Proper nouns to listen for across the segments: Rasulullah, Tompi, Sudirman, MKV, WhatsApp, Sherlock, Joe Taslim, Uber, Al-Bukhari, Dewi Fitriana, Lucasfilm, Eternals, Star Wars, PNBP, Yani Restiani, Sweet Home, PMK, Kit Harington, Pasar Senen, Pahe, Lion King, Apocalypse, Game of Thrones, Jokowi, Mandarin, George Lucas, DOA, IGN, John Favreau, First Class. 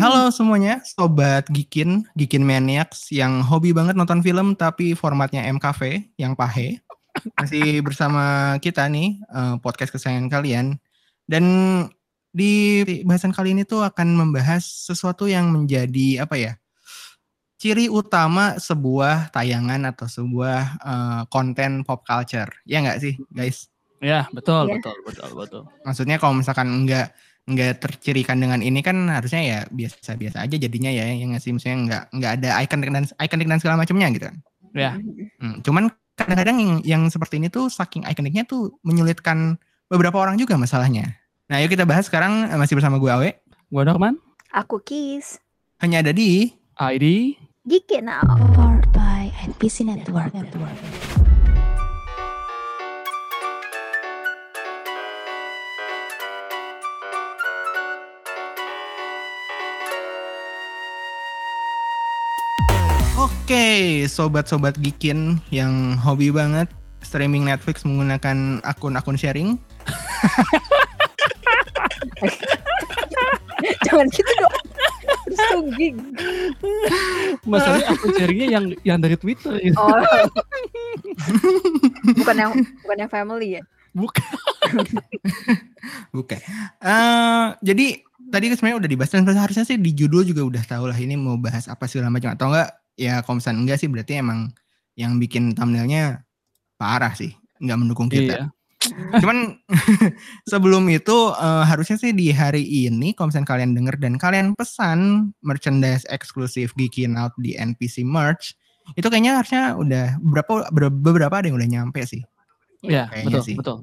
Halo semuanya, sobat Geekin, Geekin Maniacs yang hobi banget nonton film tapi formatnya MKV, yang Pahe. Masih bersama kita nih, podcast kesayangan kalian. Dan di bahasan kali ini tuh akan membahas sesuatu yang menjadi apa ya? Ciri utama sebuah tayangan atau sebuah konten pop culture. Ya nggak sih, guys? Ya, betul. Maksudnya kalau misalkan nggak tercirikan dengan ini kan harusnya ya biasa-biasa aja jadinya ya, yang ngasih misalnya nggak ada ikonik dan segala macamnya gitu kan. Ya. Cuman kadang-kadang yang seperti ini tuh saking ikoniknya tuh menyulitkan beberapa orang juga masalahnya. Nah, yuk kita bahas sekarang. Masih bersama gue Awe, gue Norman, aku Kis. Hanya ada di ID Geekin Out, powered by NPC Network. Oke, sobat-sobat Geekin yang hobi banget streaming Netflix menggunakan akun-akun sharing. Jangan gitu dong. Suging. Masalahnya akun sharingnya yang dari Twitter gitu. Oh. Bukan yang family ya? Bukan. Jadi tadi sebenarnya udah dibahas, dan harusnya sih di judul juga udah tahu lah ini mau bahas apa segala macam, atau enggak ya komisan enggak sih, berarti emang yang bikin thumbnailnya parah sih, enggak mendukung kita. Iya. Cuman sebelum itu harusnya sih di hari ini kalau misalnya kalian denger dan kalian pesan merchandise eksklusif Geekin Out di NPC Merch, itu kayaknya harusnya udah beberapa ada yang udah nyampe sih. Iya, betul.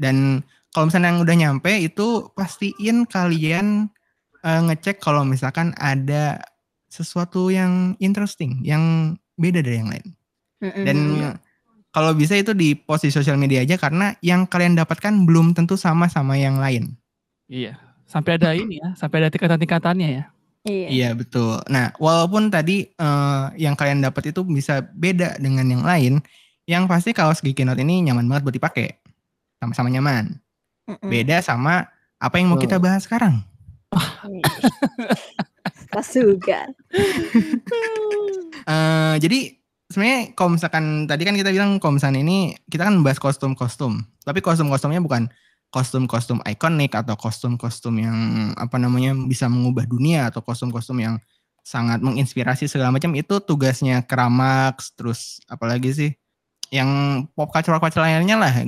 Dan kalau misalnya yang udah nyampe itu pastiin kalian ngecek kalau misalkan ada sesuatu yang interesting, yang beda dari yang lain. Dan kalau bisa itu di post di sosial media aja, karena yang kalian dapatkan belum tentu sama yang lain. Iya, sampai ada ini ya, sampai ada tingkatan-tingkatannya ya. Iya, betul. Nah, walaupun tadi yang kalian dapat itu bisa beda dengan yang lain, yang pasti kaos Geekin Out ini nyaman banget buat dipakai. Sama-sama nyaman. Beda sama apa yang mau kita bahas sekarang. Pasukan. Jadi sebenarnya kalau misalkan tadi kan kita bilang kalau misalkan ini kita kan membahas kostum-kostum, tapi kostum-kostumnya bukan kostum-kostum ikonik atau kostum-kostum yang apa namanya bisa mengubah dunia atau kostum-kostum yang sangat menginspirasi segala macam. Itu tugasnya Keramax, terus apalagi sih yang pop culture lainnya lah,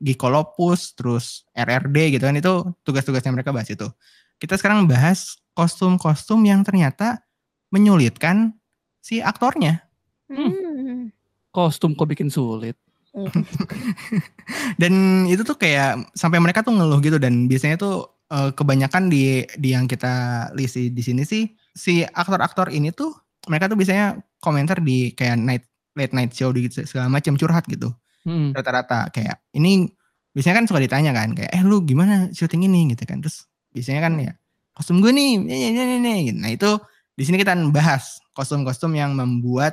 Gikolopus, terus RRD gitu kan, itu tugas-tugasnya mereka bahas itu. Kita sekarang bahas kostum-kostum yang ternyata menyulitkan si aktornya. Kostum kok bikin sulit. Dan itu tuh kayak sampai mereka tuh ngeluh gitu, dan biasanya tuh kebanyakan di yang kita list di sini sih si aktor-aktor ini tuh mereka tuh biasanya komentar di kayak late night show di segala macam, curhat gitu. Rata-rata kayak ini biasanya kan suka ditanya kan kayak lu gimana syuting ini gitu kan. Terus biasanya kan ya kostum gue nih. Nah, itu di sini kita bahas kostum-kostum yang membuat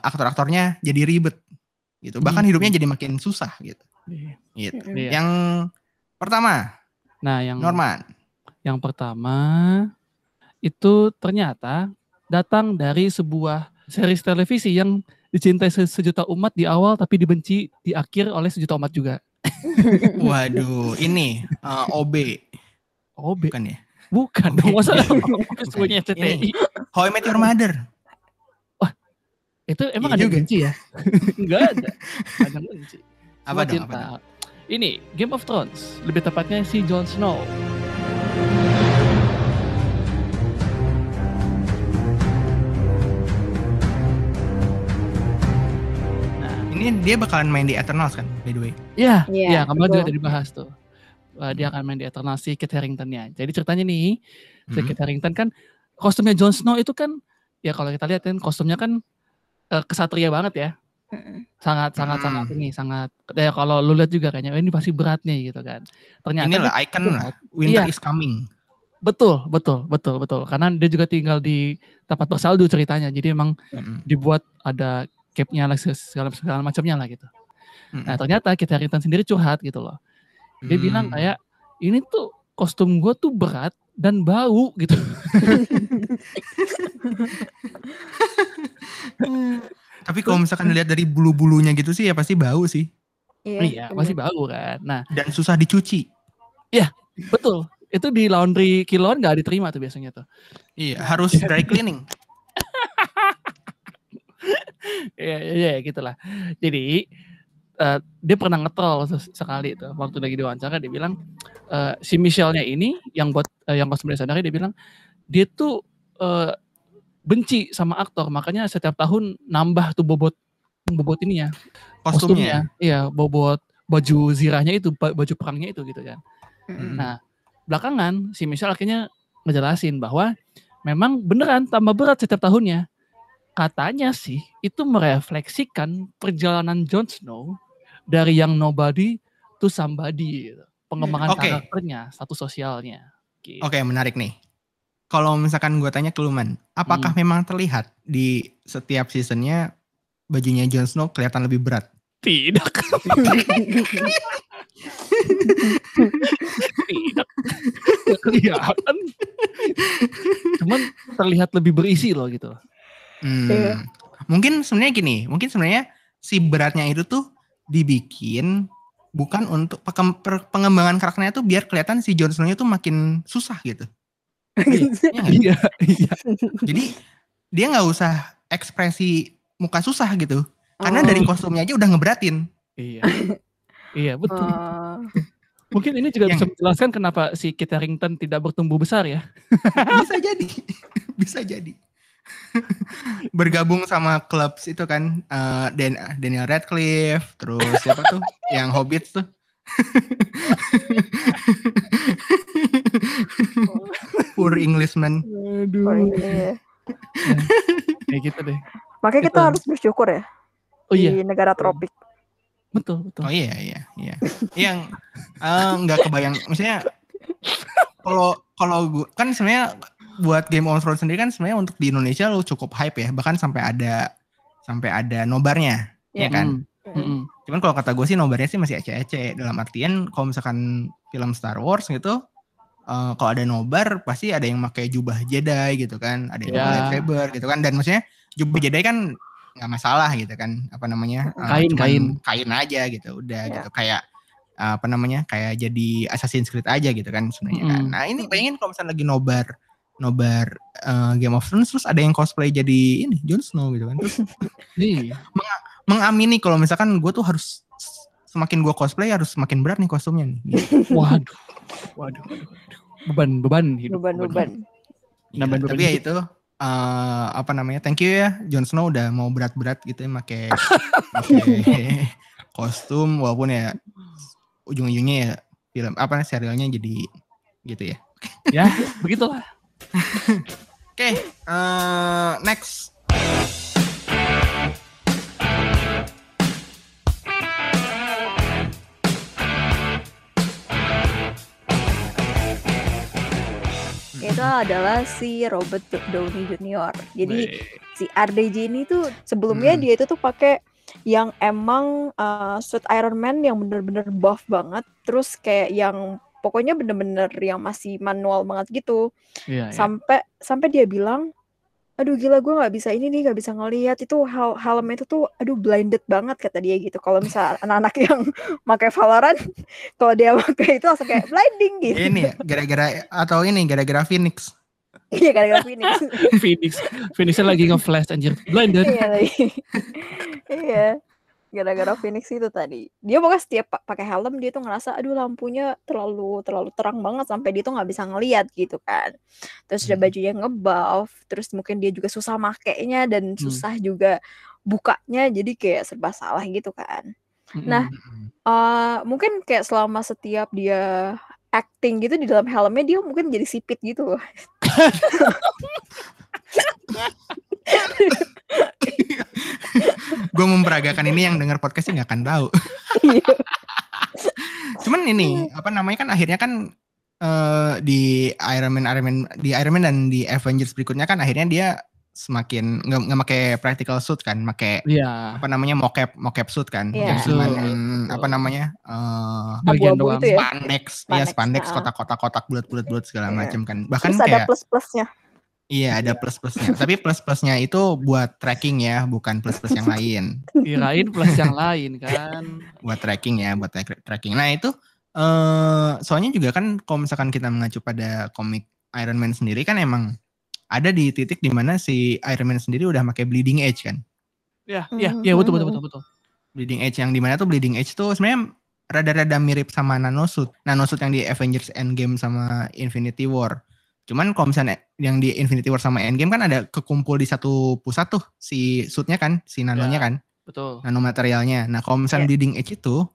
aktor-aktornya jadi ribet gitu, bahkan hidupnya jadi makin susah gitu. Gitu. Yeah. Yang pertama, nah yang Norman, yang pertama itu ternyata datang dari sebuah series televisi yang dicintai sejuta umat di awal, tapi dibenci di akhir oleh sejuta umat juga. Waduh, ini OB kan ya? Bukan dong, masalah semuanya CTI. How I Met Your Mother. Itu emang ada benci ya? Enggak ada. Ada benci. Apa dong? Ini Game of Thrones, lebih tepatnya si Jon Snow. Nah, ini dia bakalan main di Eternals kan, by the way. Iya, kemarin juga tadi bahas tuh. Dia akan main di Eternals si Kit Harington-nya. Jadi ceritanya nih, si Kit Harington kan kostumnya Jon Snow itu kan ya kalau kita lihat kan kostumnya kan kesatria banget ya, sangat ya kalau lu lihat juga kayaknya ini pasti berat nih gitu kan. Ternyata ini lah icon lah, winter is coming. Betul, karena dia juga tinggal di tempat bersalju ceritanya, jadi emang dibuat ada capnya lah segala macamnya lah gitu. Nah ternyata Kit Harington sendiri curhat gitu loh, dia bilang kayak ini tuh kostum gue tuh berat dan bau gitu. Tapi kalau misalkan lihat dari bulu-bulunya gitu sih ya pasti bau sih. Iya, pasti bau kan. Nah, dan susah dicuci. Iya, betul. Itu di laundry kiloan nggak diterima tuh biasanya tuh. Iya, harus dry cleaning. Iya, gitulah. Jadi dia pernah nge-troll sekali tuh waktu lagi diwawancara, dia bilang si Michelle-nya ini yang buat yang kostum desainer, dia bilang dia tuh benci sama aktor, makanya setiap tahun nambah tuh bobot ini ya. Kostumnya. Iya, bobot baju zirahnya itu, baju perangnya itu gitu kan. Mm-hmm. Nah, belakangan si Michelle akhirnya ngejelasin bahwa memang beneran tambah berat setiap tahunnya. Katanya sih itu merefleksikan perjalanan Jon Snow dari yang nobody to somebody, pengembangan karakternya, status sosialnya. Gitu. Oke, menarik nih. Kalau misalkan gue tanya ke lu, Man, apakah memang terlihat di setiap seasonnya bajunya Jon Snow kelihatan lebih berat? Tidak. Tidak. Kelihatan. Cuman terlihat lebih berisi loh gitu. Mungkin sebenarnya gini, si beratnya itu tuh dibikin bukan untuk pengembangan karakternya tuh biar kelihatan si Jon Snow-nya tuh makin susah gitu. Iya. Jadi dia nggak usah ekspresi muka susah gitu, karena dari kostumnya aja udah ngeberatin. Iya, iya betul. Mungkin ini juga bisa menjelaskan kenapa si Kit Harington tidak bertumbuh besar ya. Bisa jadi. Bergabung sama klub itu kan, Daniel Radcliffe, terus siapa tuh yang Hobbit tuh. Poor Englishman. Aduh. Iya. Ya gitu deh. Makanya kita harus bersyukur ya. Oh, iya. Di negara tropik. Betul. Oh iya. Yang enggak kebayang. Maksudnya kalau gue kan sebenarnya buat Game of Thrones sendiri kan sebenarnya untuk di Indonesia lo cukup hype ya, bahkan sampai ada nobarnya, ya kan? Cuman kalau kata gue sih nobarnya sih masih ece-ece, dalam artian kalau misalkan film Star Wars gitu, kalau ada nobar pasti ada yang pakai jubah Jedi gitu kan, ada yang pakai lightsaber gitu kan, dan maksudnya jubah Jedi kan nggak masalah gitu kan, apa namanya, kain aja gitu, udah gitu, kayak apa namanya, kayak jadi Assassin's Creed aja gitu kan sebenarnya kan. Nah ini bayangin kalau misalkan lagi nobar Game of Thrones terus ada yang cosplay jadi ini Jon Snow gitu kan, terus mengamini kalau misalkan gue tuh harus, semakin gue cosplay harus semakin berat nih kostumnya nih. Waduh. Beban hidup. Tapi ya itu apa namanya, thank you ya Jon Snow udah mau berat-berat gitu ya pakai kostum, walaupun ya ujung-ujungnya ya film apa serialnya jadi gitu ya. Ya begitulah. Oke, next. Itu adalah si Robert Downey Jr. Jadi si RDJ ini tuh sebelumnya dia itu tuh pakai yang emang suit Iron Man yang bener-bener buff banget, terus kayak yang pokoknya bener-bener yang masih manual banget gitu. Sampai dia bilang, aduh gila gue gak bisa ini nih, gak bisa ngelihat itu helm itu tuh, aduh blinded banget kata dia gitu. Kalau misalnya anak-anak yang pakai Valorant, kalau dia pakai itu langsung kayak blinding gitu. Ini gara-gara Phoenix. Iya gara-gara Phoenix. Phoenixnya lagi nge-flash anjir, blinded. Iya. Gara-gara Phoenix itu tadi. Dia pokoknya setiap pakai helm dia tuh ngerasa aduh lampunya terlalu terang banget sampai dia tuh enggak bisa ngelihat gitu kan. Terus udah bajunya ngebuff, terus mungkin dia juga susah makainya dan susah juga bukanya, jadi kayak serba salah gitu kan. Nah, mungkin kayak selama setiap dia acting gitu di dalam helmnya dia mungkin jadi sipit gitu loh. Gue memperagakan ini, yang denger podcastnya gak akan tahu. Cuman ini apa namanya kan akhirnya kan di Iron Man dan di Avengers berikutnya kan akhirnya dia semakin nggak pakai practical suit kan, pakai apa namanya mocap suit kan, cuman apa namanya bagian doang itu spandex kotak-kotak bulat-bulat segala macam kan, bahkan terus kayak ada plus-plusnya. Iya, ada plus-plusnya. Tapi plus-plusnya itu buat tracking ya, bukan plus-plus yang lain. Kirain plus yang lain kan. Buat tracking ya, buat tracking. Nah itu soalnya juga kan kalau misalkan kita mengacu pada komik Iron Man sendiri kan emang ada di titik dimana si Iron Man sendiri udah pakai bleeding edge kan. Iya, betul. Bleeding edge yang dimana tuh bleeding edge tuh sebenarnya rada-rada mirip sama nanosuit. Nanosuit yang di Avengers Endgame sama Infinity War. Cuman kalau misalnya yang di Infinity War sama Endgame kan ada kekumpul di satu pusat tuh si suitnya kan, si nanonya kan, betul, nanomaterialnya. Nah kalau misalnya bleeding edge itu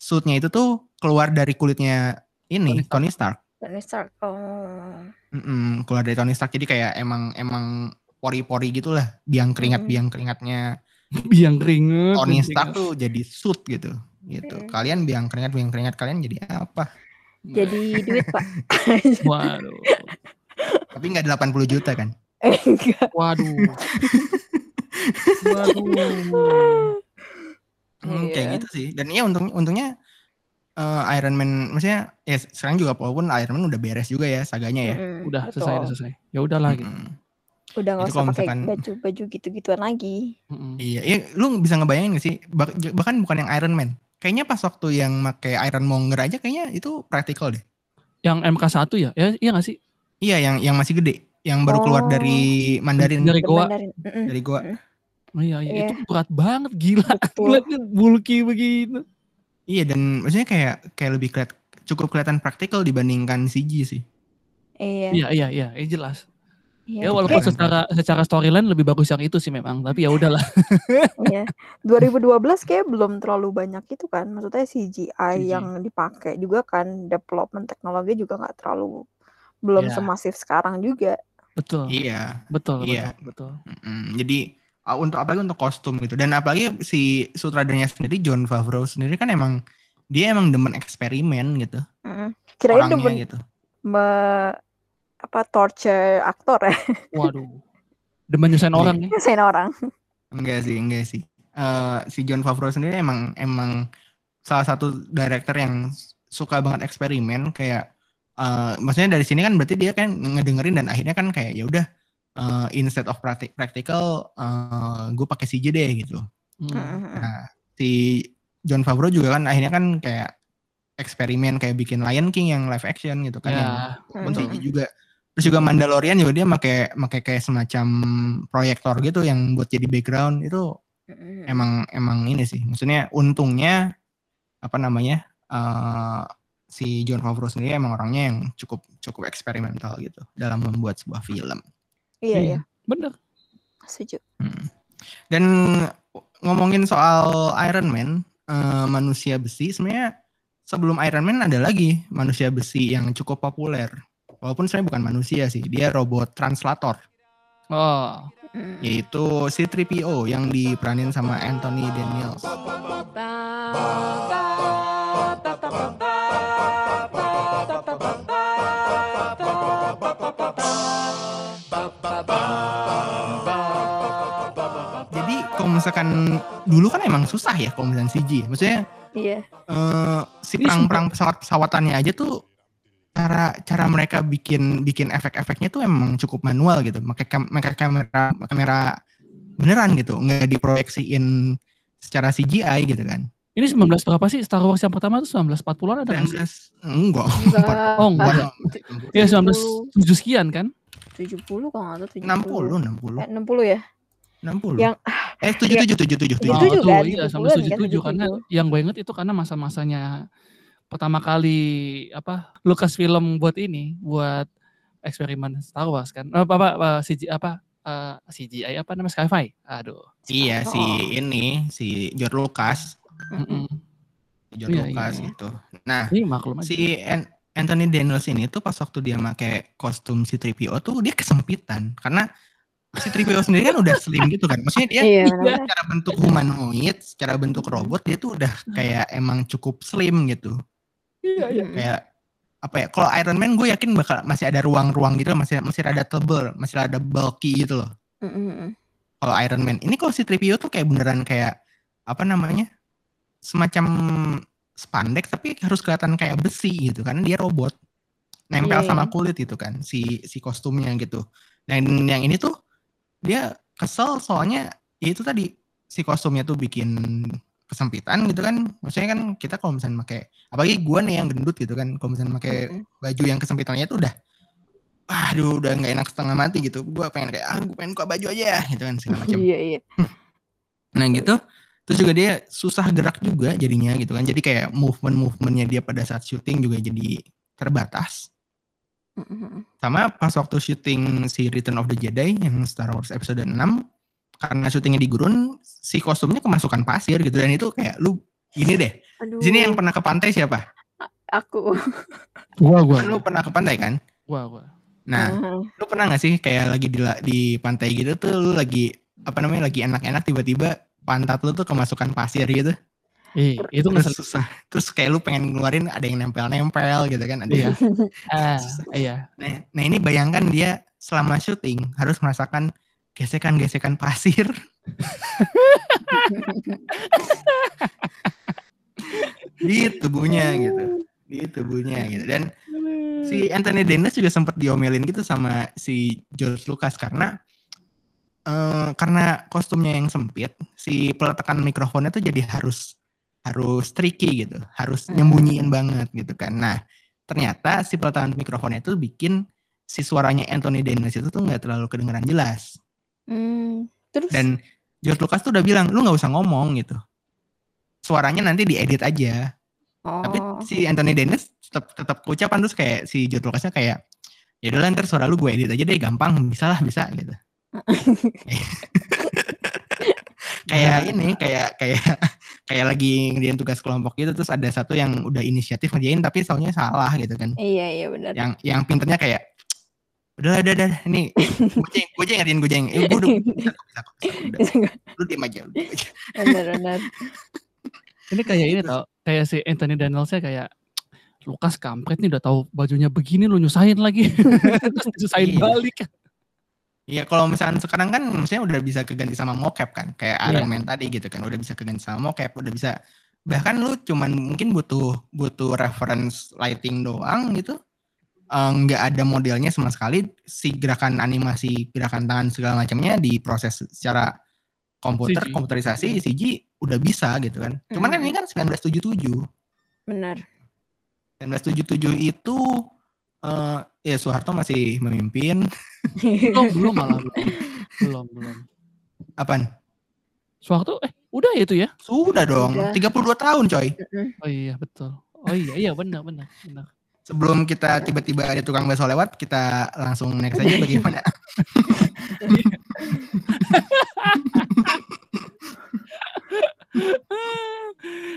suitnya itu tuh keluar dari kulitnya ini Tony Stark. Keluar dari Tony Stark, jadi kayak emang pori-pori gitulah, biang keringat Tony Stark tuh jadi suit gitu. Kalian biang keringat kalian jadi apa? Jadi duit pak. Waduh. Tapi gak 80 juta kan? Enggak. Waduh. Kayak gitu sih. Dan ya untungnya Iron Man, maksudnya ya sekarang juga walaupun Iron Man udah beres juga ya saganya ya. Udah selesai. Ya udahlah gitu. Udah gak usah pakai baju gitu-gituan lagi. Iya, lu bisa ngebayangin gak sih? Bahkan bukan yang Iron Man. Kayaknya pas waktu yang pakai Iron Monger aja kayaknya itu praktikal deh. Yang MK1 ya? Iya gak sih? Iya, yang masih gede, yang baru keluar dari Mandarin. Dari goa. Oh iya. Itu berat banget, gila. Bulky begitu. Iya, dan maksudnya kayak lebih cukup kelihatan praktikal dibandingkan CG sih. Iya, jelas. Ya walaupun secara storyline lebih bagus yang itu sih memang, tapi ya udahlah. Iya. 2012 kayak belum terlalu banyak itu kan, maksudnya CGI yang dipakai juga kan, development teknologi juga nggak terlalu, belum semasif sekarang juga. Betul. Iya. Betul. Jadi apalagi untuk kostum gitu, dan apalagi si sutradaranya sendiri John Favreau sendiri kan emang dia demen eksperimen gitu. Kirain demen gitu. Torture aktor ya. Waduh. Demen nyusahin orang nih. Nyusahin orang. Enggak sih. Si John Favreau sendiri emang salah satu director yang suka banget eksperimen, kayak maksudnya dari sini kan berarti dia kan ngedengerin dan akhirnya kan kayak ya udah instead of practical gue pakai CG deh gitu. Nah, si John Favreau juga kan akhirnya kan kayak eksperimen kayak bikin Lion King yang live action gitu kan, yang CG juga. Terus juga Mandalorian juga dia pakai kayak semacam proyektor gitu yang buat jadi background itu. Emang ini sih, maksudnya untungnya apa namanya si Jon Favreau sendiri emang orangnya yang cukup eksperimental gitu dalam membuat sebuah film. Iya. Bener. Setuju. Dan ngomongin soal Iron Man, manusia besi, sebenarnya sebelum Iron Man ada lagi manusia besi yang cukup populer. Walaupun saya bukan manusia sih, dia robot translator. Oh. Yaitu C-3PO yang diperanin sama Anthony Daniels. Jadi kalau misalkan dulu kan emang susah ya kalau misalkan CG. Maksudnya si perang-perang pesawat-pesawatannya aja tuh cara mereka bikin efek-efeknya tuh emang cukup manual gitu, pakai kamera beneran gitu, nggak diproyeksiin secara CGI gitu kan. Ini 19 berapa sih Star Wars yang pertama tuh 1940-an ada? 19 enggak. Ya 19 70 sekian kan? 70 kalau nggak tuh 60. 60 ya? 60. Yang 77. Itu kan? Iya, sampai 77 karena yang gue inget itu karena masa-masanya pertama kali Lucasfilm buat eksperimen Star Wars kan. CGI apa namanya? Sci-fi. Aduh. Iya, si George Lucas. Gitu. Nah, si Anthony Daniels ini tuh pas waktu dia pakai kostum C-3PO tuh dia kesempitan karena C-3PO sendiri kan udah slim gitu kan. Maksudnya dia secara bentuk humanoid, secara bentuk robot dia tuh udah kayak emang cukup slim gitu. Iya. Kayak kalau Iron Man gue yakin bakal masih ada ruang-ruang gitu, masih rada tebel, masih rada bulky gitu loh. Kalau Iron Man ini, kalau si C-3PO tuh kayak beneran kayak apa namanya, semacam spandex tapi harus kelihatan kayak besi gitu kan, dia robot nempel sama kulit gitu kan, si kostumnya gitu. Dan yang ini tuh dia kesel soalnya ya itu tadi, si kostumnya tuh bikin kesempitan gitu kan. Maksudnya kan kita kalau misalnya pakai, apalagi gue nih yang gendut gitu kan, kalau misalnya pakai baju yang kesempitannya tuh udah, aduh udah nggak enak setengah mati gitu. Gue pengen kayak gue pengen buka baju aja gitu kan, segala macam. Iya. Nah gitu. Terus juga dia susah gerak juga jadinya gitu kan. Jadi kayak movement-movementnya dia pada saat syuting juga jadi terbatas. Sama pas waktu syuting si Return of the Jedi yang Star Wars episode 6, karena syutingnya di gurun, si kostumnya kemasukan pasir gitu. Dan itu kayak lu gini deh. Sini yang pernah ke pantai siapa? Aku. Gua. Kan lu pernah ke pantai kan? Gua. Nah, lu pernah enggak sih kayak lagi di pantai gitu tuh, lu lagi apa namanya, lagi enak-enak tiba-tiba pantat lu tuh kemasukan pasir gitu? Itu terus susah. Terus kayak lu pengen ngeluarin, ada yang nempel-nempel gitu kan, ada ya. Nah, ini bayangkan dia selama syuting harus merasakan gesekan-gesekan pasir. di tubuhnya gitu. Dan si Anthony Daniels juga sempat diomelin gitu sama si George Lucas karena kostumnya yang sempit, si peletakan mikrofonnya tuh jadi harus tricky gitu, harus nyembunyiin banget gitu kan. Nah, ternyata si peletakan mikrofonnya itu bikin si suaranya Anthony Daniels itu tuh nggak terlalu kedengeran jelas. Terus? Dan George Lucas tuh udah bilang, lu gak usah ngomong gitu, suaranya nanti diedit aja. Tapi si Anthony Daniels tetap ucapan. Terus kayak si George Lucasnya kayak, ya udah ntar suara lu gue edit aja deh, gampang, bisa gitu. kayak lagi ngerjain tugas kelompok gitu, terus ada satu yang udah inisiatif ngerjain tapi soalnya salah gitu kan. Iya benar. Yang pinternya kayak, udah nih gojeng ngerjain gue udah bisa. Lu diam aja. Benar. Ini kayak ini tau, kayak si Anthony Danielsnya kayak, Lukas kampret nih, udah tahu bajunya begini lu nyusahin lagi. Terus disusahin balik. Iya, kalau misalnya sekarang kan maksudnya udah bisa keganti sama mocap kan, kayak Iron Man tadi gitu kan, udah bisa keganti sama mocap, udah bisa, bahkan lu cuman mungkin butuh reference lighting doang gitu. Nggak ada modelnya sama sekali, si gerakan animasi, gerakan tangan segala macamnya diproses secara komputer, komputerisasi, CG, udah bisa gitu kan. Cuman kan ini kan 1977. Benar. 1977 itu ya Soeharto masih memimpin. Belum malah. Apaan? Soeharto udah itu ya? Sudah dong, udah. 32 tahun coy. Oh iya betul. Oh iya benar. Sebelum kita tiba-tiba ada tukang bakso lewat, kita langsung next aja bagaimana?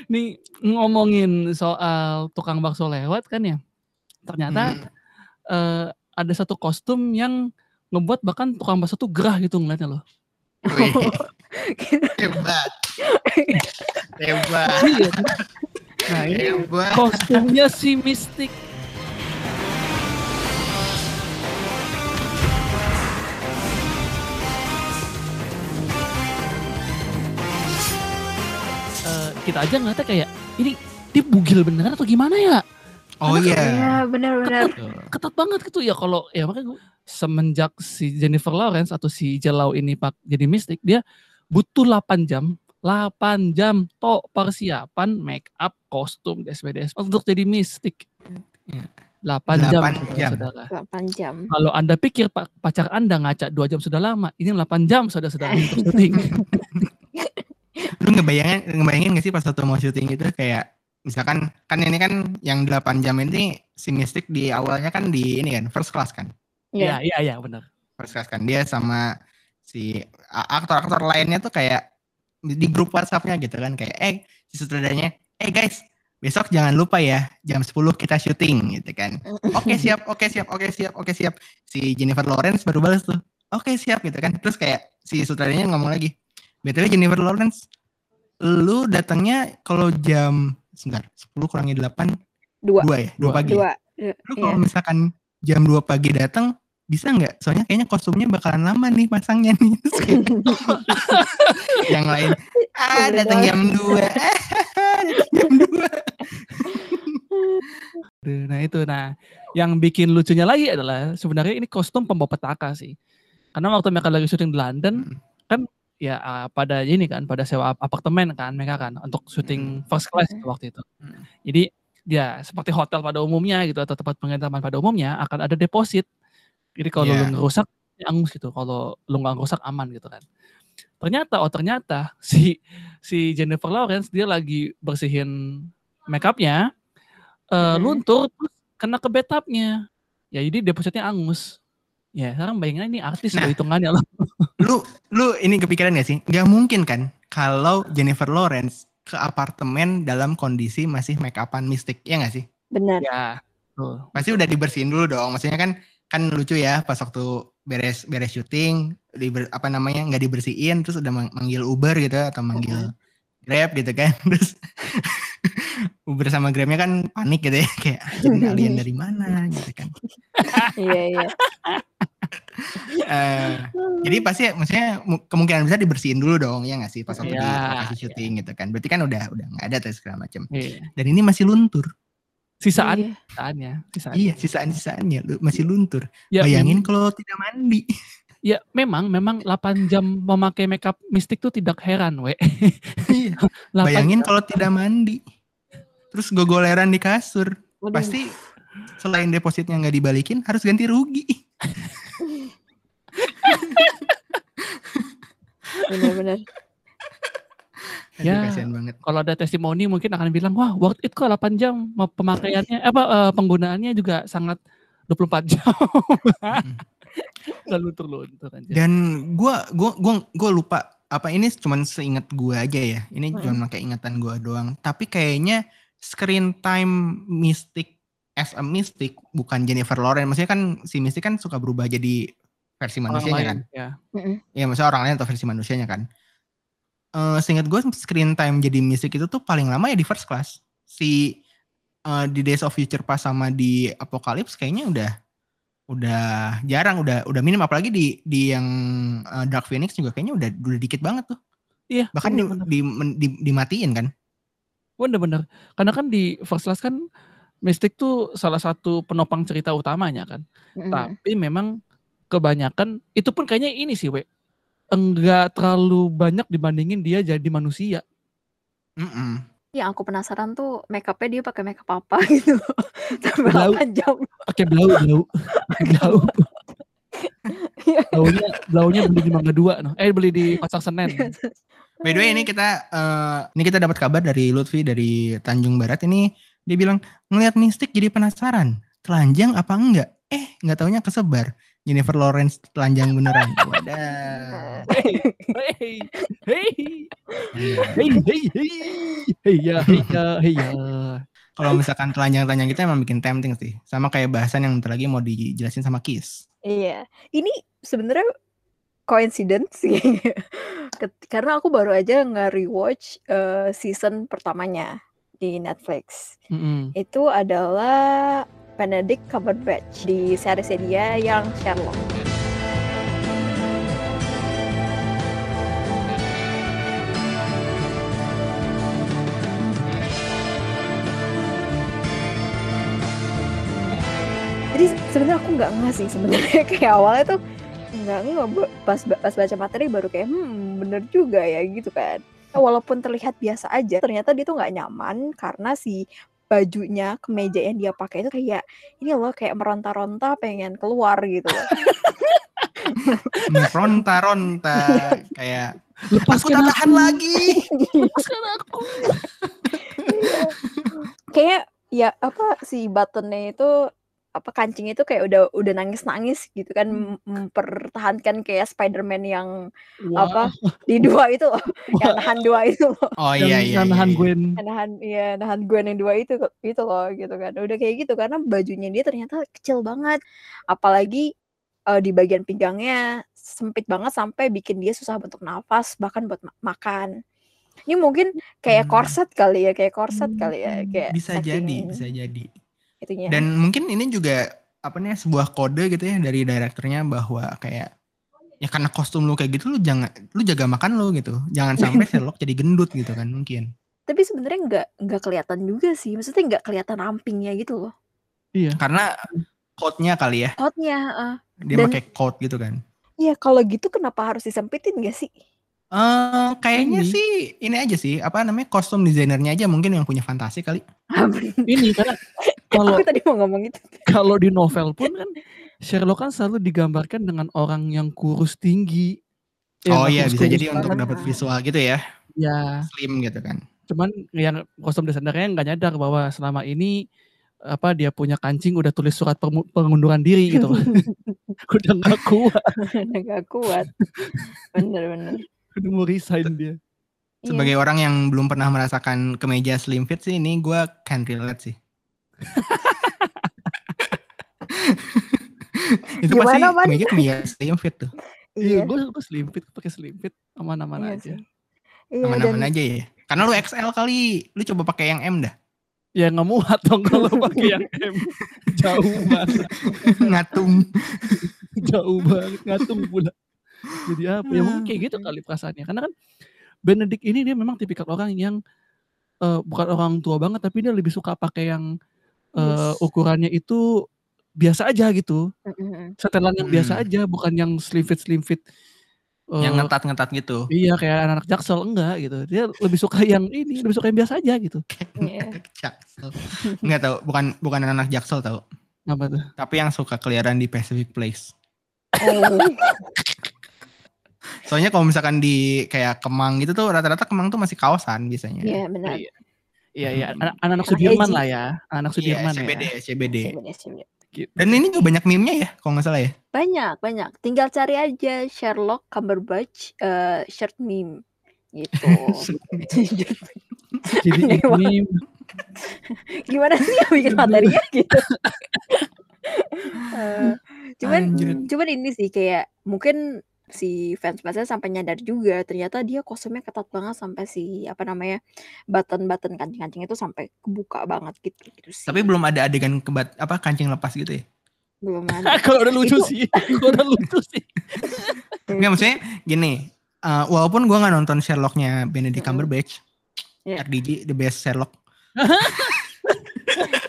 Nih ngomongin soal tukang bakso lewat kan ya, ternyata ada satu kostum yang ngebuat bahkan tukang bakso tuh gerah gitu ngeliatnya loh. Hebat. Nah ini kostumnya si Mystique. Kita aja ngeliatnya kayak, ini dia bugil beneran atau gimana ya? Oh iya. Iya benar. Ketat banget gitu ya, kalau ya makanya gue, semenjak si Jennifer Lawrence atau si Jelau ini jadi Mystique, dia butuh 8 jam tok persiapan make up, kostum, DSP untuk jadi Mystique. 8 jam. Saudara. 8 jam. Kalau Anda pikir pacar Anda ngaca 2 jam sudah lama, ini 8 jam saudara untuk syuting. Lu ngebayangin gak sih pas waktu mau syuting itu kayak, misalkan kan ini kan yang 8 jam ini si Mystique di awalnya kan di ini kan First Class kan? Iya benar. First Class kan, dia sama si aktor-aktor lainnya tuh kayak di grup WhatsApp-nya gitu kan kayak si sutradaranya, guys, besok jangan lupa ya jam 10 kita syuting gitu kan. Oke siap. Si Jennifer Lawrence baru balas tuh. Oke siap gitu kan. Terus kayak si sutradaranya ngomong lagi, BTW Jennifer Lawrence, lu datangnya kalau jam 10:08 2 pagi. Lu kalau misalkan jam 2 pagi datang, bisa nggak? Soalnya kayaknya kostumnya bakalan lama nih pasangnya nih. Yang lain, datang jam 2. Jam 2. Nah itu, nah yang bikin lucunya lagi adalah sebenarnya ini kostum pembawa petaka sih. Karena waktu mereka lagi syuting di London, kan ya pada ini kan, pada sewa apartemen kan mereka kan, untuk syuting First Class waktu itu. Jadi ya seperti hotel pada umumnya gitu, atau tempat penginapan pada umumnya, akan ada deposit. Jadi kalau lu ngerusak, angus gitu. Kalau lu nggak ngerusak, aman gitu kan. Ternyata, si Jennifer Lawrence, dia lagi bersihin makeupnya, luntur, kena ke bathtubnya. Ya jadi depositnya angus. Ya sekarang bayangin ini artis loh hitungannya loh. Lu ini kepikiran nggak sih? Nggak mungkin kan kalau Jennifer Lawrence ke apartemen dalam kondisi masih makeupan Mystique, ya nggak sih? Benar. Ya. Tuh. Pasti udah dibersihin dulu dong. Maksudnya kan lucu ya, pas waktu beres syuting nggak dibersihin, terus udah manggil Uber gitu atau manggil Grab gitu kan, terus Uber sama Grabnya kan panik gitu ya, kayak alien dari mana gitu kan. Iya. Jadi pasti maksudnya kemungkinan besar dibersihin dulu dong, ya nggak sih, pas waktu di lokasi syuting gitu kan. Berarti kan udah nggak ada terus segala macam. Yeah. Dan ini masih luntur. Sisaannya masih luntur. Ya, bayangin kalau tidak mandi. Ya memang 8 jam memakai makeup Mystique tuh tidak heran, we. Iya. Bayangin kalau tidak mandi. Terus gogoleran di kasur. Waduh. Pasti selain depositnya nggak dibalikin, harus ganti rugi. Benar-benar. Ya, kalau ada testimoni mungkin akan bilang, wah worth it kok 8 jam pemakaiannya, penggunaannya juga sangat 24 jam. Luntur aja. Dan gue lupa, ini cuman seingat gue aja ya, ini cuma pakai ingatan gue doang. Tapi kayaknya screen time Mystique as a Mystique, bukan Jennifer Lawrence. Maksudnya kan si Mystique kan suka berubah jadi versi manusianya kan. Ya maksudnya orang lain atau versi manusianya kan. Seingat gue screen time jadi Mystique itu tuh paling lama ya di First Class. Si di Days of Future Past sama di Apocalypse kayaknya udah jarang, udah minim, apalagi di yang Dark Phoenix juga kayaknya udah dikit banget tuh. Iya. Bahkan dimatiin kan. Bener-bener. Karena kan di First Class kan Mystique tuh salah satu penopang cerita utamanya kan. Tapi memang kebanyakan itu pun kayaknya ini sih, we. Enggak terlalu banyak dibandingin dia jadi manusia. Yang aku penasaran tuh makeupnya dia pakai makeup apa gitu. Pakai blau. Blaunya beli di Mangga 2 beli di Pasar Senen. By the way ini kita dapat kabar dari Lutfi dari Tanjung Barat. Ini dia bilang ngelihat Mystique jadi penasaran, telanjang apa enggak? Enggak taunya kesebar. Jennifer Lawrence telanjang beneran. Wadah. Hey. Kalau misalkan telanjang-telanjang kita emang bikin tempting sih. Sama kayak bahasan yang bentar lagi mau dijelasin sama Kiss. Iya. Ini sebenarnya coincidence sih. Karena aku baru aja nge-rewatch season pertamanya di Netflix. Itu adalah Benedict Cumberbatch di seriesnya dia yang Sherlock. Jadi sebenarnya aku nggak ngasih sebenarnya kayak awalnya tuh nggak pas baca materi baru kayak bener juga ya gitu kan. Walaupun terlihat biasa aja, ternyata dia tuh nggak nyaman karena si bajunya, kemeja yang dia pakai itu kayak ini loh, kayak meronta-ronta pengen keluar gitu. Meronta-ronta kayak aku tak tahan lagi. Lepaskan aku. Kayak ya si buttonnya itu kancingnya itu kayak udah nangis-nangis gitu kan, mempertahankan kayak Spider-Man yang di dua itu loh, yang nahan dua itu loh. Nahan Gwen yang dua itu loh gitu kan. Udah kayak gitu karena bajunya dia ternyata kecil banget. Apalagi di bagian pinggangnya sempit banget sampai bikin dia susah untuk nafas bahkan buat makan. Ini mungkin kayak korset kali ya, kayak bisa jadi. Dan mungkin ini juga apa nih, sebuah kode gitu ya dari direkturnya bahwa kayak ya karena kostum lu kayak gitu, lu jangan, lu jaga makan lu gitu, jangan sampai Sherlock jadi gendut gitu kan mungkin. Tapi sebenarnya nggak kelihatan juga sih, maksudnya nggak kelihatan rampingnya gitu loh. Iya. Karena coat-nya kali ya. Coat-nya. Dia pakai coat gitu kan. Iya, kalau gitu kenapa harus disempitin nggak sih? Kayaknya sih ini aja sih, apa namanya, kostum desainernya aja mungkin yang punya fantasi kali. Ini karena kalau aku tadi mau ngomong itu. Kalau di novel pun kan Sherlock kan selalu digambarkan dengan orang yang kurus tinggi. Oh iya, bisa jadi untuk dapat visual gitu ya. Ya. Slim gitu kan. Cuman yang kostum desainernya nggak nyadar bahwa selama ini apa dia punya kancing udah tulis surat pengunduran diri gitu. Udah nggak kuat. Udah nggak kuat. Bener-bener. Udah mau resign dia. Sebagai orang yang belum pernah merasakan kemeja slim fit sih, ini gue can't relate sih. Itu gimana, pasti kemeja slim fit tuh. Iya, gue slim fit, pakai slim fit, aman-aman aja. Iya, aman-aman aja ya. Karena lu XL kali, lu coba pakai yang M dah. Ya nggak muat dong kalau pakai yang M. Jauh banget. Ngatung. Jauh banget, ngatung pula. Jadi apa ya, mungkin kayak gitu kali perasaannya. Karena kan Benedict ini dia memang tipikal orang yang bukan orang tua banget, tapi dia lebih suka pakai yang ukurannya itu biasa aja gitu, setelan yang biasa aja, bukan yang slim fit yang ngetat gitu. Iya, kayak anak Jaksel enggak gitu. Dia lebih suka yang ini, lebih suka yang biasa aja gitu. Jaksel enggak tahu, bukan anak Jaksel tahu. Apa tuh? Tapi yang suka keliaran di Pacific Place. Soalnya kalau misalkan di kayak Kemang gitu tuh, rata-rata Kemang tuh masih kaosan biasanya. Iya, benar. Iya, anak-anak Sudirman lah ya. Anak Sudirman ya. CBD. Gitu. Dan ini juga banyak meme-nya ya, kalau nggak salah ya? Banyak. Tinggal cari aja Sherlock Cumberbatch shirt meme. Gitu. Jadi meme. Gimana sih yang bikin materinya gitu? Cuman ini sih kayak mungkin si fans-fansnya sampai nyadar juga ternyata dia kostumnya ketat banget sampai si apa namanya button kancing-kancing itu sampai kebuka banget gitu sih. Tapi belum ada adegan kancing lepas gitu ya? Belum ada. Kalau udah lucu sih. Enggak, maksudnya gini, walaupun gue nggak nonton Sherlocknya Benedict Cumberbatch, RDJ the best Sherlock.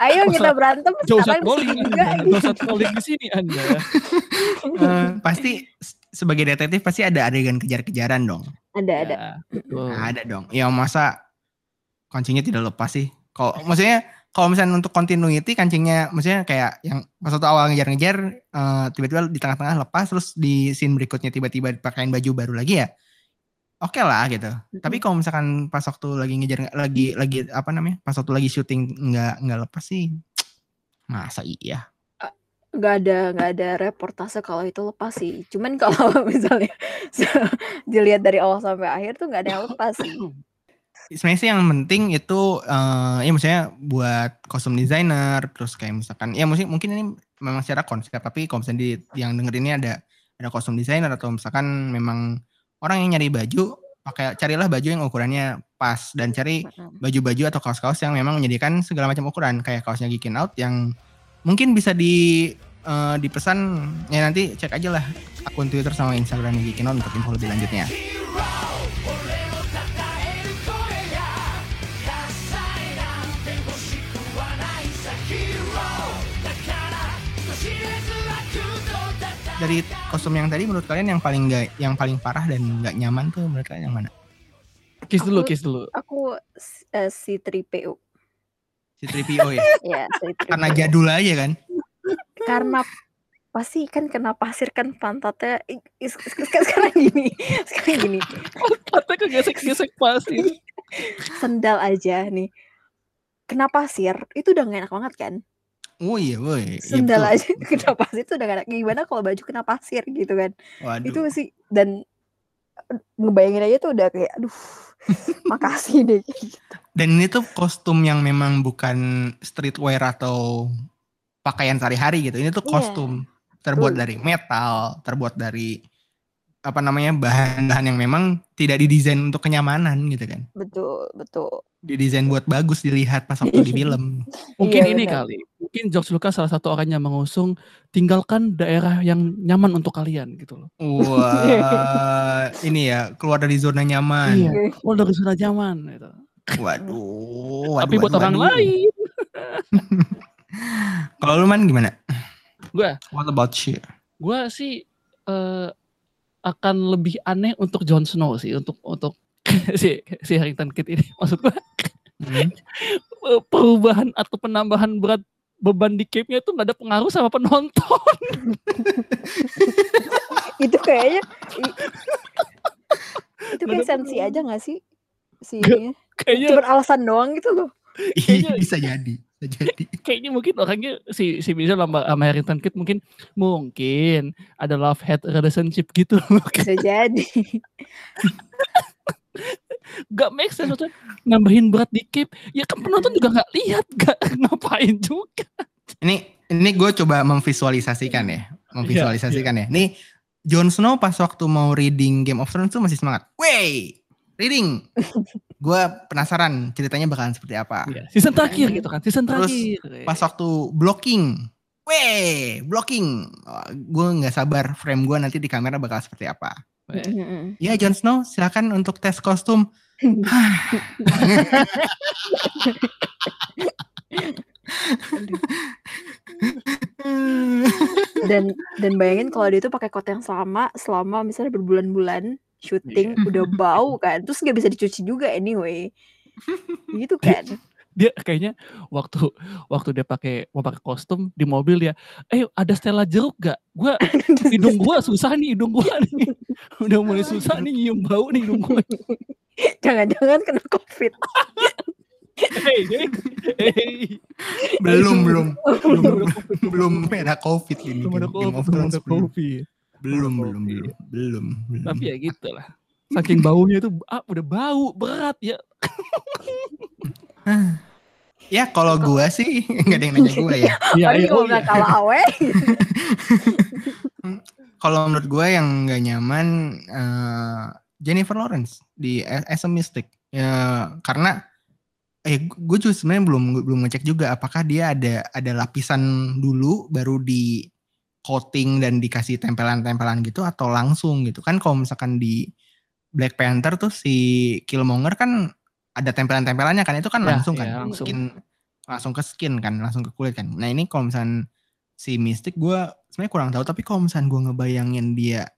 Ayo kita berantem sekarang juga. Joseph Rowling di sini Anda. Pasti sebagai detektif pasti ada adegan kejar-kejaran dong. Ada. Nah, ada dong. Ya masa kancingnya tidak lepas sih. Kalau misalnya untuk continuity kancingnya, maksudnya kayak yang maksud awal ngejar-ngejar tiba-tiba di tengah-tengah lepas, terus di scene berikutnya tiba-tiba dipakein baju baru lagi ya. Oke lah gitu. Tapi kalau misalkan pas waktu lagi ngejar lagi apa namanya? Pas waktu lagi syuting enggak lepas sih. Masa iya? Enggak ada reportase kalau itu lepas sih. Cuman kalau misalnya dilihat dari awal sampai akhir tuh enggak ada yang lepas sih. Sebenarnya sih yang penting itu ya maksudnya buat kostum designer, terus kayak misalkan ya mungkin ini memang secara konsep, tapi kalau misalnya yang dengerinnya ada kostum designer atau misalkan memang orang yang nyari baju, carilah baju yang ukurannya pas. Dan cari baju-baju atau kaos-kaos yang memang menyediakan segala macam ukuran. Kayak kaosnya Geekin Out yang mungkin bisa dipesan. Ya nanti cek aja lah akun Twitter sama Instagram Geekin Out untuk info lebih lanjutnya. Dari kostum yang tadi menurut kalian yang paling parah dan nggak nyaman tuh menurut kalian yang mana? Kiss dulu. Aku C-3PO. C-3PO ya? Iya, C-3PO. Karena jadul aja kan? Karena pasti kan kena pasir kan pantatnya. Sekarang gini. Pantatnya kegesek-gesek pasir. Sendal aja nih. Kena pasir, itu udah nggak enak banget kan? Oh iya boy. Sendal aja kena pasir tuh udah gak enak. Gimana kalau baju kena pasir gitu kan. Waduh. Itu sih. Dan ngebayangin aja tuh udah kayak aduh. Makasih deh gitu. Dan ini tuh kostum yang memang bukan streetwear atau pakaian sehari-hari gitu. Ini tuh kostum terbuat dari metal, terbuat dari apa namanya bahan-bahan yang memang tidak didesain untuk kenyamanan gitu kan. Betul. Didesain buat bagus dilihat pas waktu di film. Mungkin ini kali. mungkin George Lucas salah satu orang yang mengusung tinggalkan daerah yang nyaman untuk kalian gitu loh. Wah, ini ya keluar dari zona nyaman. Iya, keluar dari zona nyaman gitu. Waduh. Tapi buat orang lain. Kalau lu Man gimana? Gua. What about you? Gua sih akan lebih aneh untuk Jon Snow sih, untuk si Harington Kid ini maksud gua. Perubahan atau penambahan berat beban di cape-nya tuh gak ada pengaruh sama penonton. Itu kayaknya itu kayak sensi aja gak sih? Si kayaknya cuma alasan doang gitu loh. Iya bisa jadi. Kayaknya mungkin orangnya si Michelle sama Harington Kid mungkin ada love hate relationship gitu loh. Bisa jadi. Gak make sense, maksudnya nambahin berat di cape ya kan penonton juga gak lihat, gak ngapain juga. Ini gue coba memvisualisasikan ya. Nih Jon Snow pas waktu mau reading Game of Thrones tuh masih semangat. Wey, reading. Gue penasaran ceritanya bakalan seperti apa. Yeah, season terakhir gitu kan. Terus pas waktu blocking. Wey, blocking. Gue gak sabar frame gue nanti di kamera bakal seperti apa. Ya Jon Snow silakan untuk tes kostum. dan bayangin kalau dia itu pakai coat yang selama misalnya berbulan-bulan syuting, udah bau kan, terus nggak bisa dicuci juga anyway gitu kan. Dia kayaknya waktu dia mau pakai kostum di mobil ya, ada Stella jeruk gak? Hidung gue susah nih. Udah mulai susah nih nyium bau nih hidung gue. Jangan-jangan kena COVID. Belum ada COVID ini. Belum. Tapi ya gitulah. Saking baunya tuh udah bau berat ya. Ya kalau gue sih nggak ada yang nanya gue ya. Iya. Kalau menurut gue yang nggak nyaman Jennifer Lawrence di as a Mystique ya, karena gue juga sebenarnya belum ngecek juga apakah dia ada lapisan dulu baru di coating dan dikasih tempelan-tempelan gitu atau langsung gitu kan. Kalau misalkan di Black Panther tuh si Killmonger kan ada tempelan-tempelannya kan, itu kan langsung kan. Langsung ke skin kan, langsung ke kulit kan. Nah ini kalau misalnya si Mystique gue sebenarnya kurang tahu, tapi kalau misalnya gue ngebayangin dia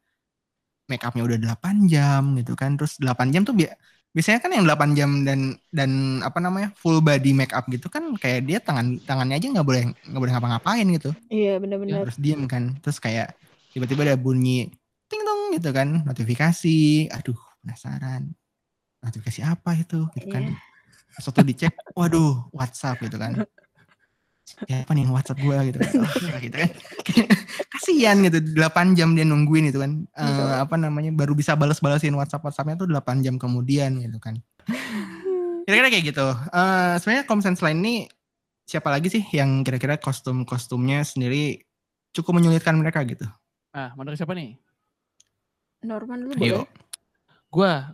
make upnya udah 8 jam gitu kan, terus 8 jam tuh biasanya kan yang 8 jam dan apa namanya full body make up gitu kan, kayak dia tangannya aja nggak boleh ngapa-ngapain gitu. Iya benar-benar. Terus diem kan, terus kayak tiba-tiba ada bunyi ting dong gitu kan, notifikasi. Aduh penasaran. Notifikasi apa itu gitu kan. Pas waktu dicek, waduh WhatsApp gitu kan. Siapa nih yang WhatsApp gue gitu kan. Gitu kan. Kasian gitu, 8 jam dia nungguin itu kan. Baru bisa balas-balasin WhatsApp-WhatsAppnya tuh 8 jam kemudian gitu kan. Kira-kira kayak gitu. Sebenarnya komisen selain ini, siapa lagi sih yang kira-kira kostum-kostumnya sendiri cukup menyulitkan mereka gitu. Nah, menurut siapa nih? Norman dulu boleh.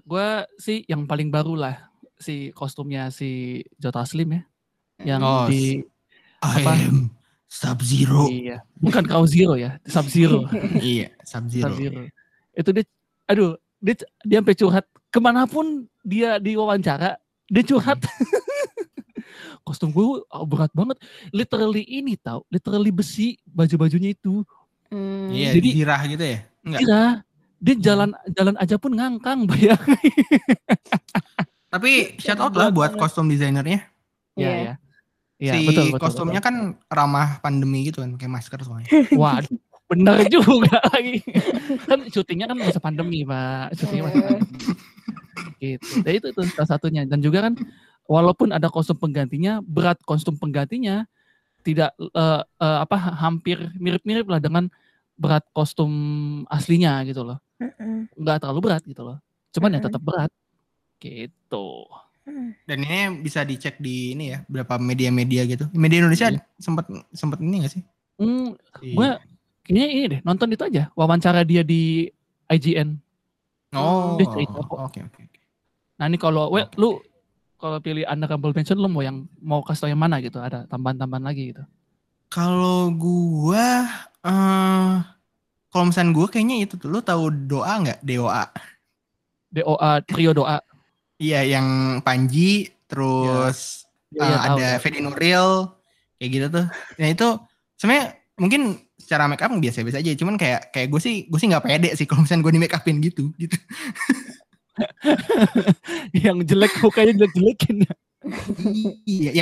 Gue sih yang paling baru lah si kostumnya si Joe Taslim ya, yang Sub-Zero. Iya, bukan kau Zero ya, Sub-Zero. Iya, Sub-Zero. Itu dia, aduh, dia sampai curhat kemanapun dia diwawancara, dia curhat. Kostum gue berat banget, literally besi baju-bajunya itu. Iya, jadi dirah gitu ya? Enggak. Dirah. Dia jalan aja pun ngangkang bayangin. Tapi shout out lah buat kostum desainernya. Iya. Si betul, kostumnya betul. Kan ramah pandemi gitu kan, kayak masker soalnya. Wah, bener juga lagi. Kan syutingnya kan masa pandemi, Pak. Syutingnya masa pandemi. Gitu. Dan itu salah satunya. Dan juga kan walaupun ada kostum penggantinya, berat kostum penggantinya tidak hampir mirip-mirip lah dengan berat kostum aslinya gitu loh. Nggak terlalu berat gitu loh. Cuman ya tetap berat gitu. Dan ini bisa dicek di ini ya, berapa media-media gitu. Media Indonesia sempat ini nggak sih? Gue kayaknya ini deh, nonton itu aja. Wawancara dia di IGN. Oh. Dia cerita kok. Okay. Nah ini kalau lu kalau pilih honorable mention, lu mau kasih tau yang mana gitu? Ada tambahan-tambahan lagi gitu? Kalau gua kalau misalnya gua kayaknya itu tuh, lu tahu doa enggak? DOA. DOA trio doa. Iya, yang Panji terus ada Fedi Nuril kayak gitu tuh. Nah, itu sebenarnya mungkin secara make up biasa-biasa aja, cuman kayak gue sih enggak pede sih kalau misalnya gue di make upin gitu. Yang jelek mukanya jelek-jelekin. Iya,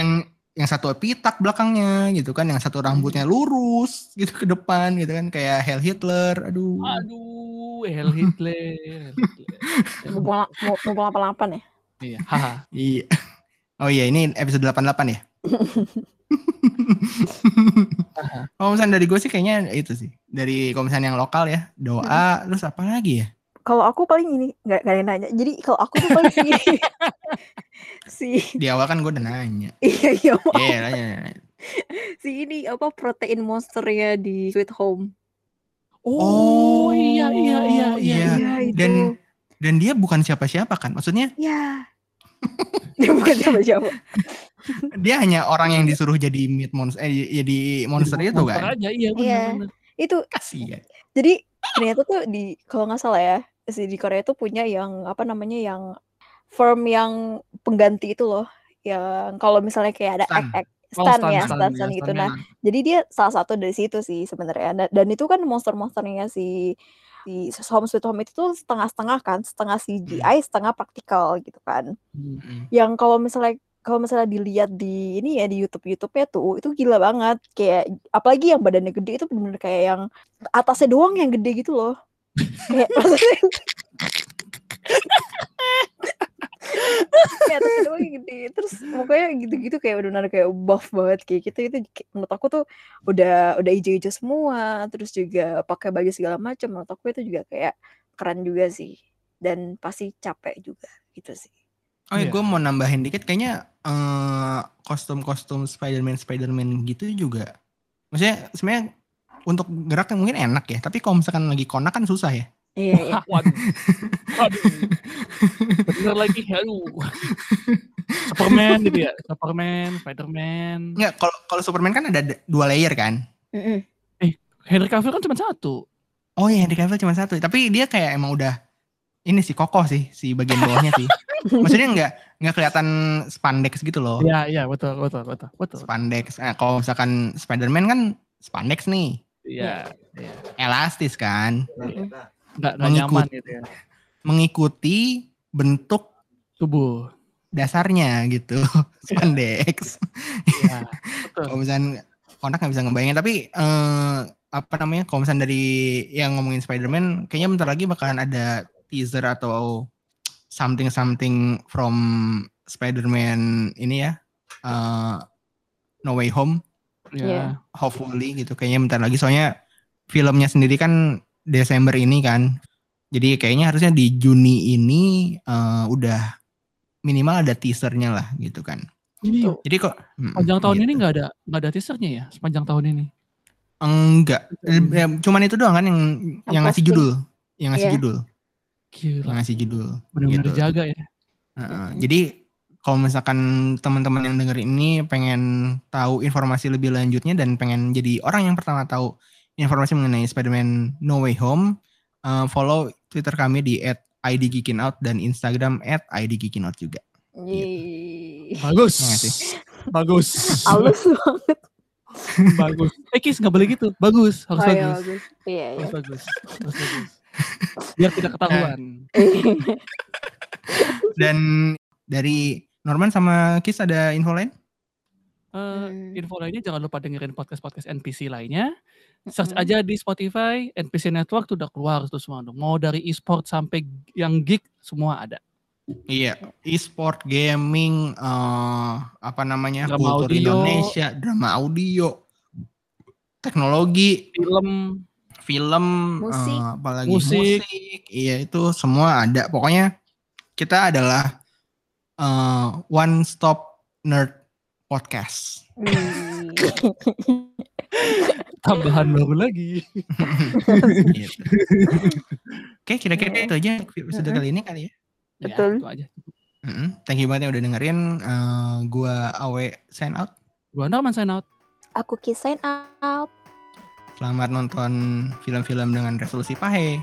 yang satu pitak belakangnya gitu kan, yang satu rambutnya lurus gitu ke depan gitu kan, kayak Heil Hitler. Aduh, Heil Hitler. Mau pola 88 ya? Iya. Iya. Oh iya, ini episode 88 ya? Kalau misalnya dari gue sih kayaknya itu sih. Dari kalau misalnya yang lokal ya, doa, terus apa lagi ya? Kalau aku paling ini, gak ada yang nanya. Jadi kalau aku tuh paling ini. Di awal kan gue udah nanya. Iya. Iya, nanya. Si ini, apa, protein monsternya di Sweet Home. Oh, iya. Itu. Dan dia bukan siapa-siapa kan? Maksudnya? Iya. Dia bukan siapa-siapa. Dia hanya orang yang disuruh jadi meat monster, jadi monster itu kan? Monster aja, iya benar. Itu. Kasian. Jadi ternyata tuh di, kalau nggak salah ya, si di Korea tuh punya yang apa namanya, yang firm yang pengganti itu loh, yang kalau misalnya kayak ada stan gitu. Nah, jadi dia salah satu dari situ sih sebenarnya. Dan itu kan monster-monsternya si Home Sweet Home itu tuh setengah-setengah kan, setengah CGI, setengah praktikal gitu kan. Yang kalau misalnya dilihat di ini ya, di YouTube-nya tuh itu gila banget. Kayak apalagi yang badannya gede itu benar-benar kayak yang atasnya doang yang gede gitu loh. Kayak maksudnya kayak atasnya doang yang gede. Terus mukanya gitu-gitu kayak benar-benar kayak buff banget kayak gitu. Itu menurut aku tuh udah hijau-hijau semua, terus juga pakai baju segala macam. Menurut aku itu juga kayak keren juga sih. Dan pasti capek juga gitu sih. Oh ya, gue mau nambahin dikit, kayaknya kostum-kostum Spider-Man gitu juga. Maksudnya sebenarnya untuk geraknya mungkin enak ya, tapi kalau misalkan lagi konak kan susah ya. Iya. Waduh. Bener lagi, aduh. Superman gitu ya, Spider-Man. Enggak, kalau Superman kan ada 2 layer kan. Henry Cavill kan cuma 1. Oh iya, Henry Cavill cuma 1, tapi dia kayak emang udah ini sih, kokoh sih si bagian bawahnya sih. Maksudnya enggak kelihatan spandex gitu loh. Iya, betul. Spandex. Nah, kalau misalkan Spider-Man kan spandex nih. Iya. Elastis kan. Enggak nyaman gitu ya. Mengikuti bentuk tubuh dasarnya gitu. Spandex. Iya. Kalau misalkan konak enggak bisa ngebayangin, tapi kalau misalkan dari yang ngomongin Spider-Man, kayaknya bentar lagi bakalan ada teaser atau something from Spider-Man ini ya, No Way Home, hopefully gitu. Kayaknya bentar lagi, soalnya filmnya sendiri kan Desember ini kan, jadi kayaknya harusnya di Juni ini udah minimal ada teasernya lah gitu kan. Jadi kok sepanjang tahun gitu. Ini nggak ada teasernya ya sepanjang tahun ini? Enggak, cuman itu doang kan yang ngasih judul, Gila. Ngasih judul. Benar-benar gitu. Dijaga ya. Jadi kalau misalkan teman-teman yang denger ini pengen tahu informasi lebih lanjutnya dan pengen jadi orang yang pertama tahu informasi mengenai Spider-Man No Way Home, follow Twitter kami di @idgeekinout dan Instagram @idgeekinout juga. Gitu. Bagus. Bagus. Halus banget. Bagus. Kis nggak boleh gitu. Bagus. Harus bagus. Iya. Bagus. Biar tidak ketahuan. Dan dari Norman sama Kis ada info lain? Info lainnya jangan lupa dengerin podcast-podcast NPC lainnya. Search aja di Spotify, NPC Network tuh udah keluar tuh semua. Mau dari e-sport sampai yang geek semua ada. Iya, e-sport, gaming, kultur audio, Indonesia, drama audio, teknologi, film, musik. Apalagi musik, iya itu semua ada. Pokoknya kita adalah one stop nerd podcast. Tambahan baru lagi. Gitu. Oke, kira-kira itu aja episode kali ini kali ya. Betul. Ya, itu aja. Thank you banget yang udah dengerin. Gua Awe sign out. Gua Norman sign out. Aku Ki sign out. Selamat nonton film-film dengan resolusi Pahe.